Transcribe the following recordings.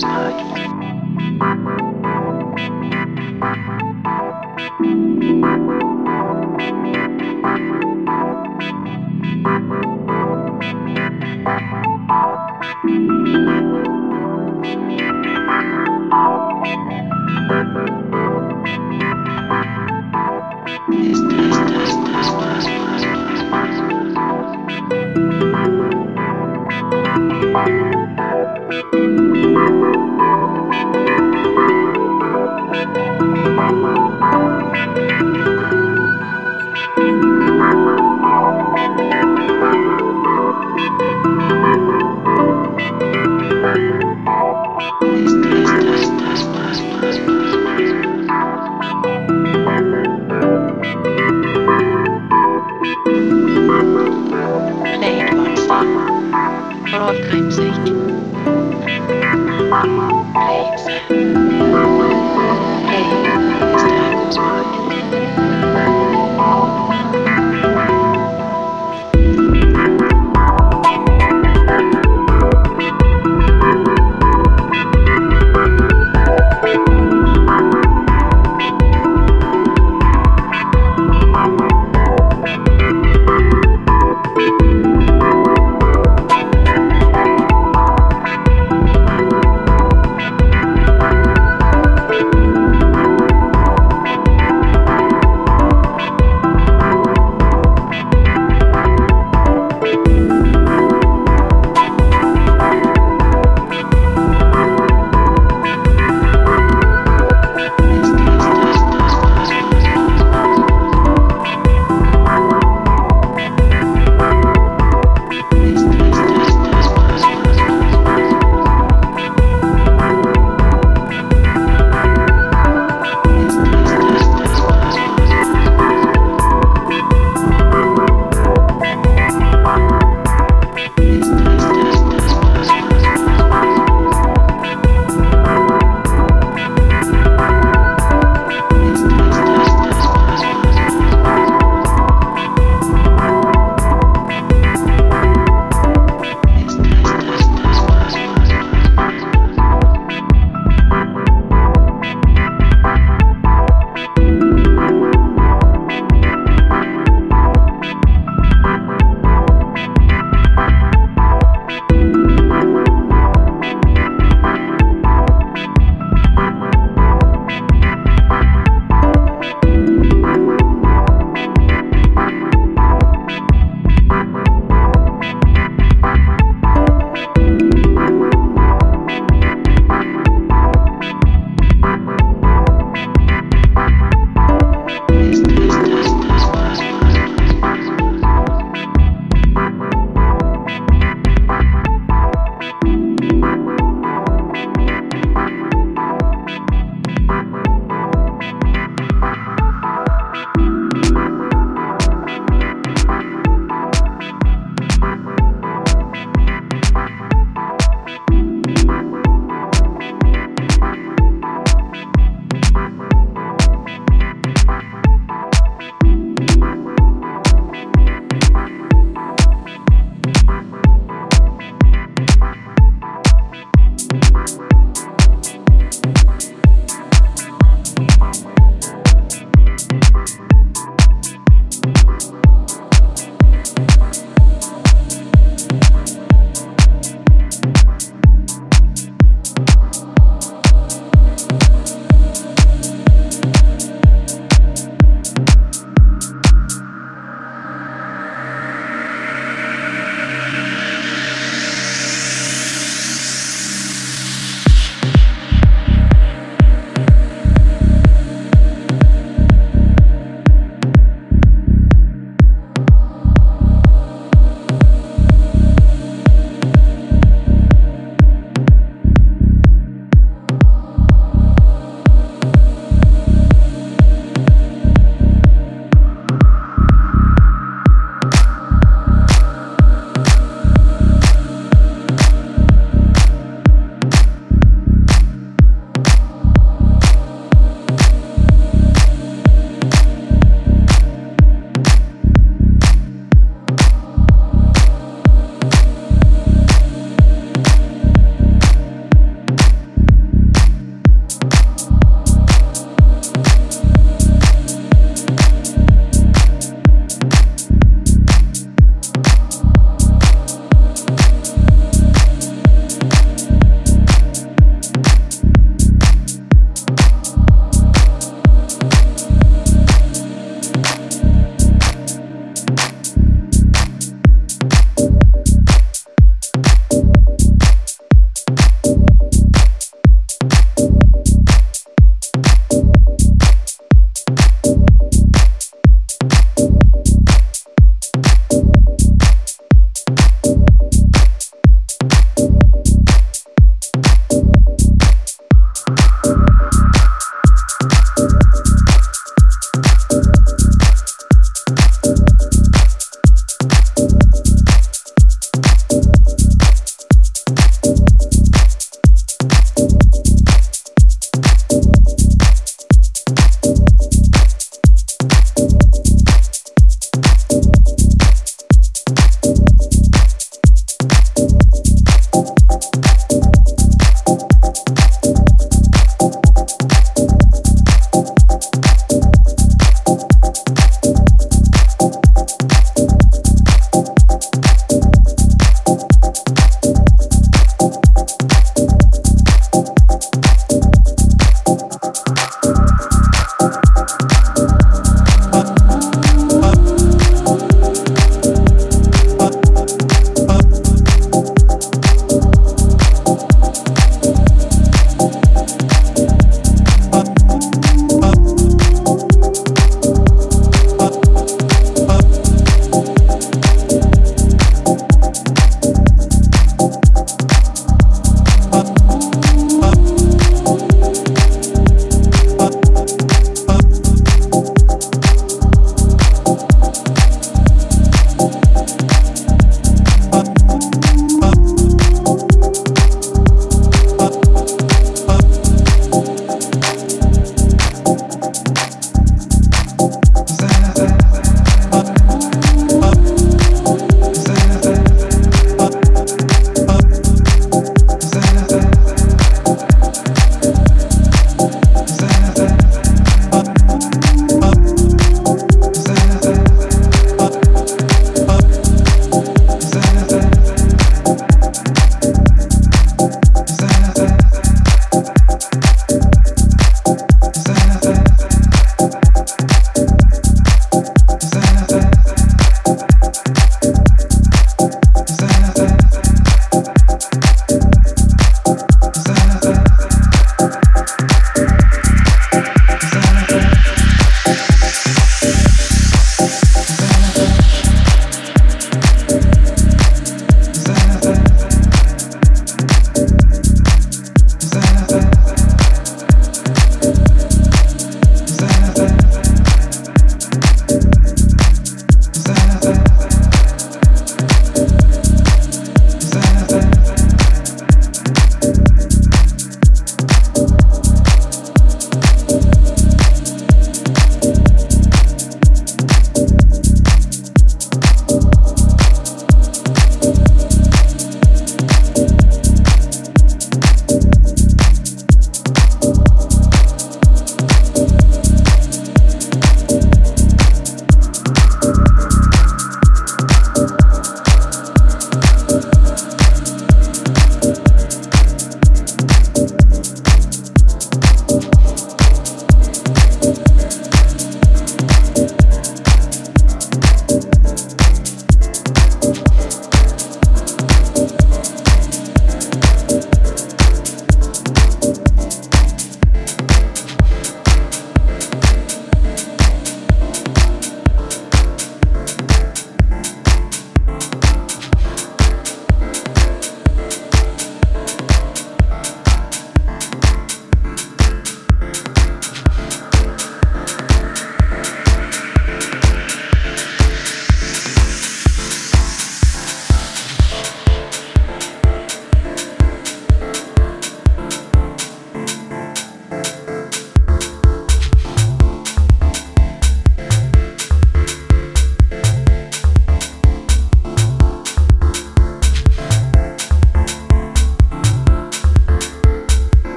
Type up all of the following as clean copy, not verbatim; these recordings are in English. знать.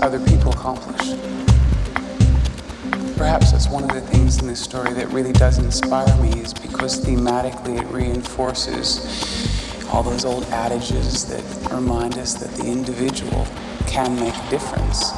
other people accomplish. Perhaps that's one of the things in this story that really does inspire me, is because thematically it reinforces all those old adages that remind us that the individual can make a difference.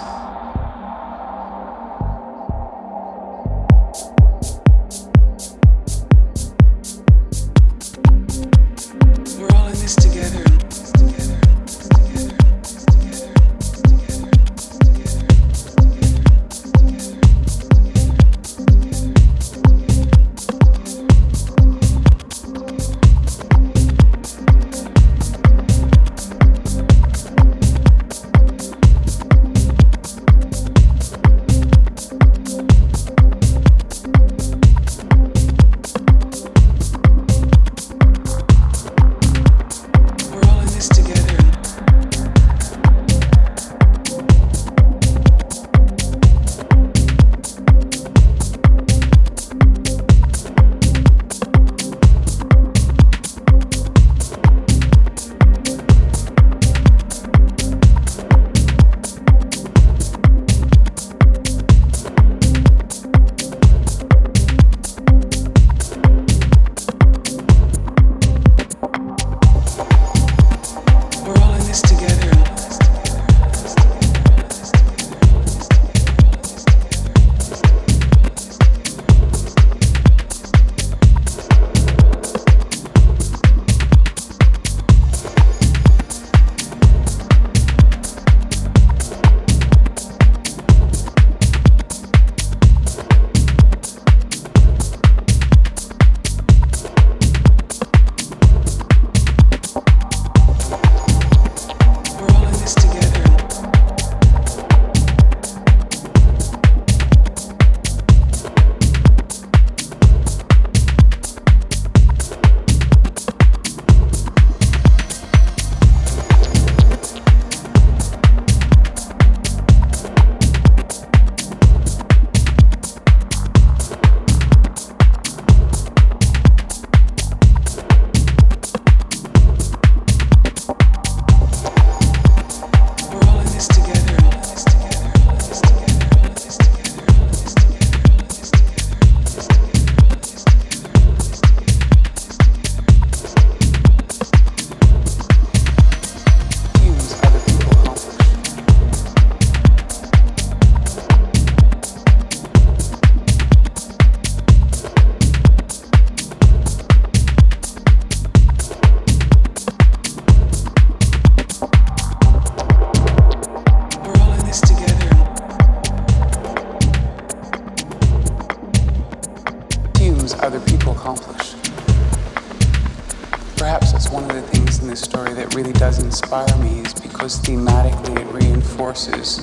Perhaps that's one of the things in this story that really does inspire me, is because thematically it reinforces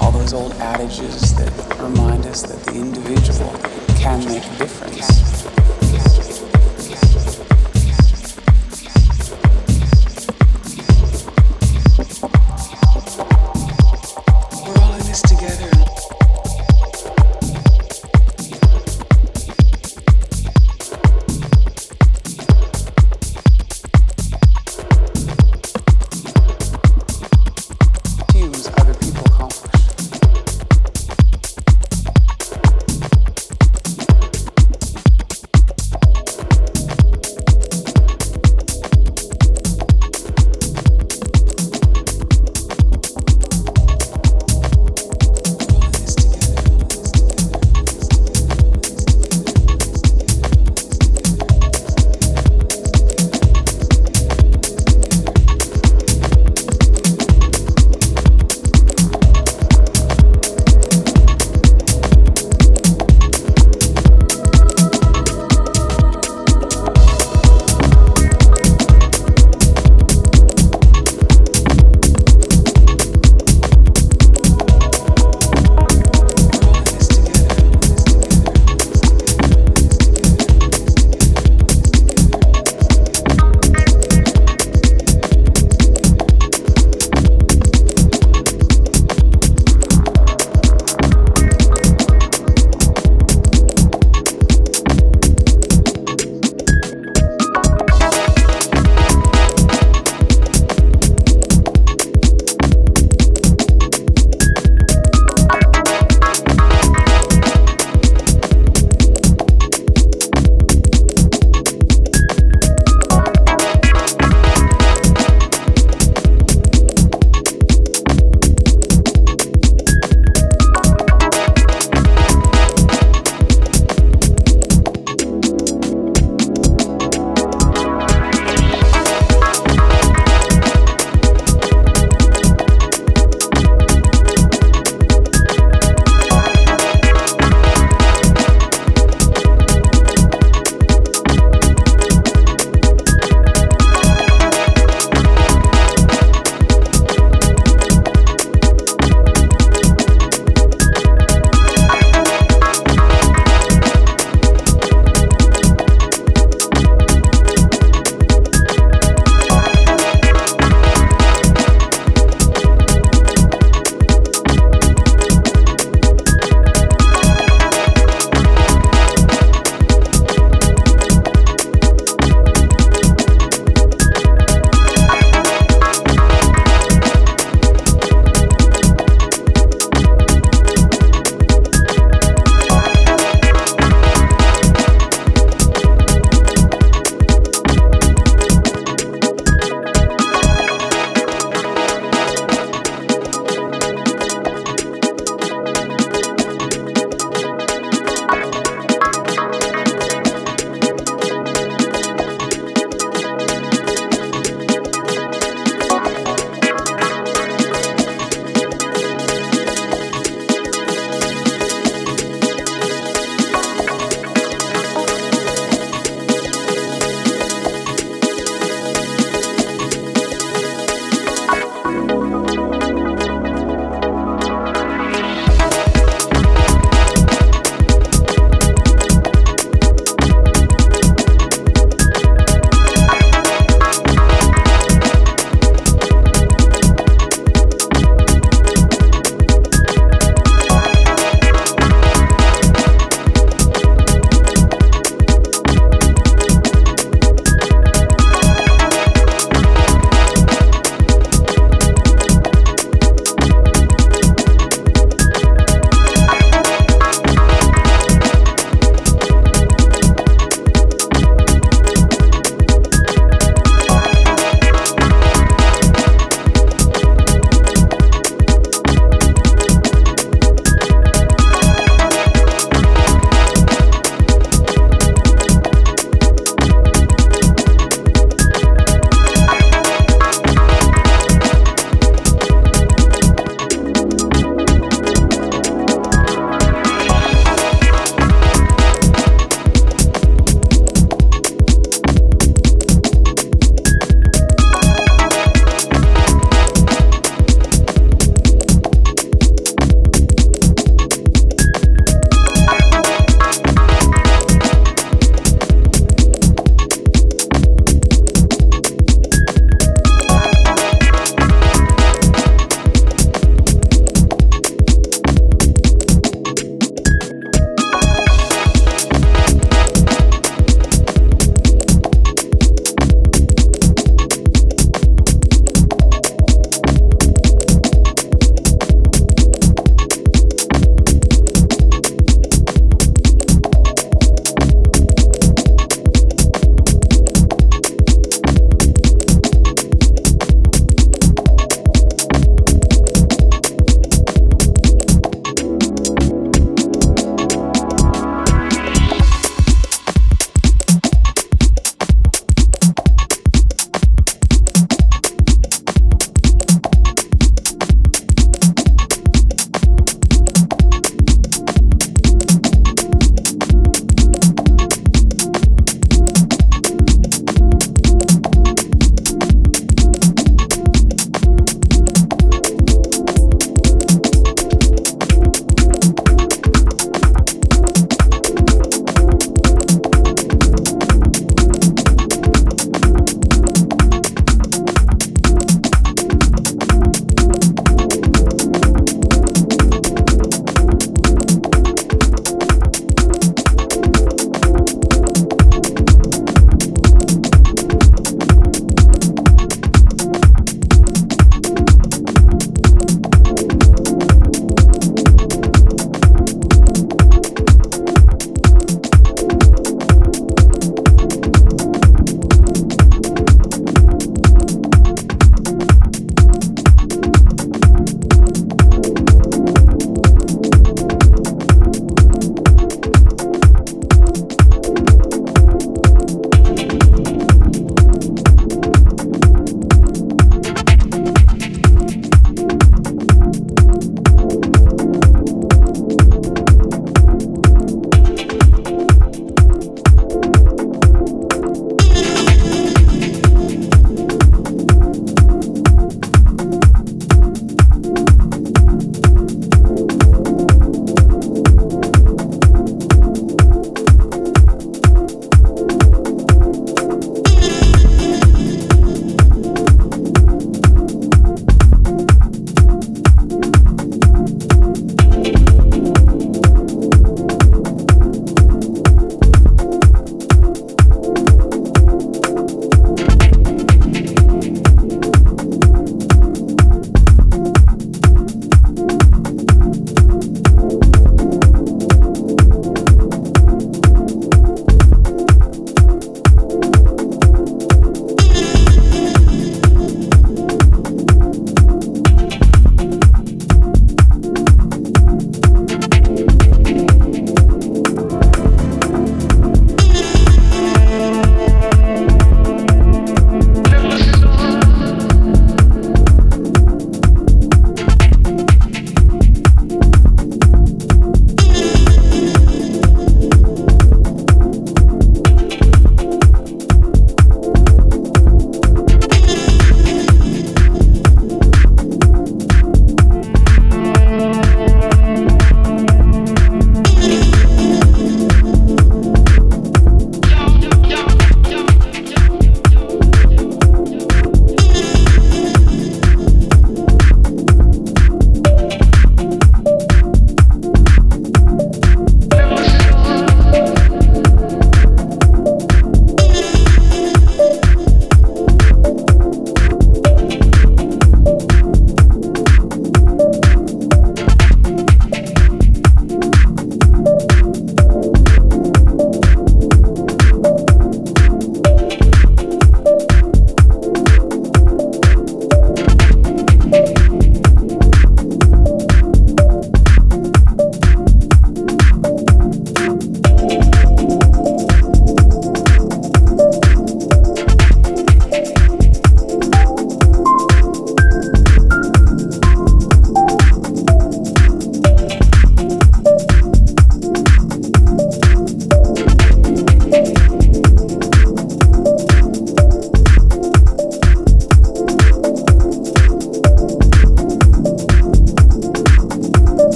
all those old adages that remind us that the individual can make a difference.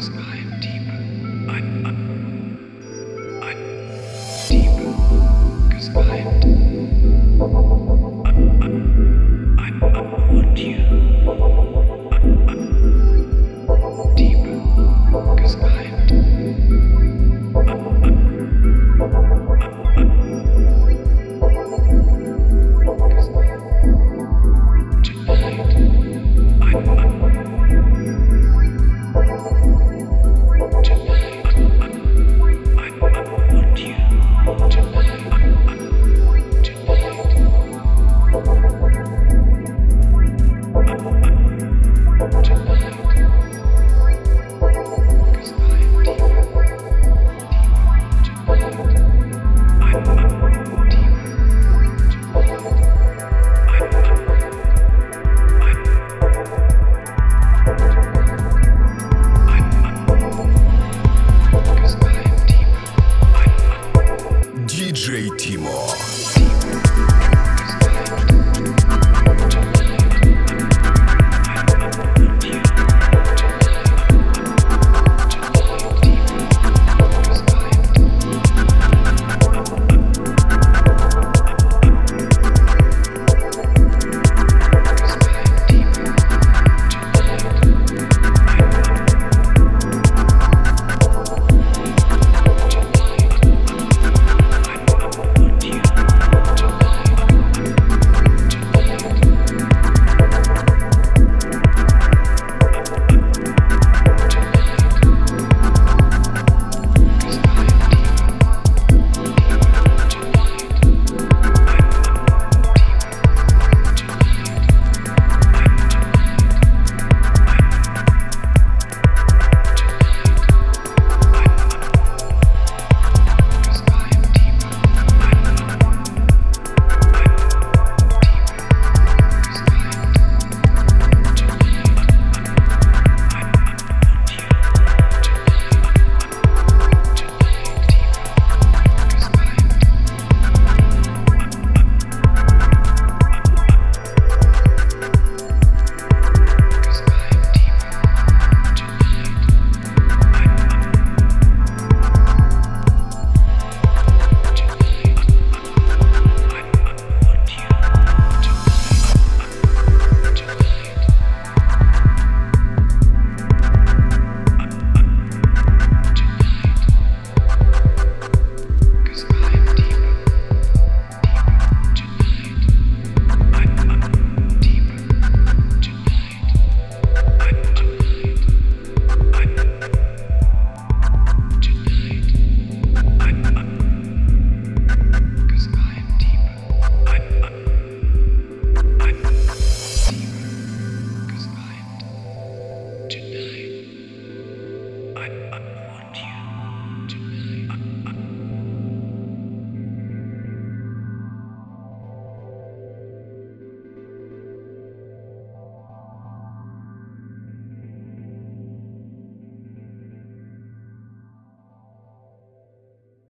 Cause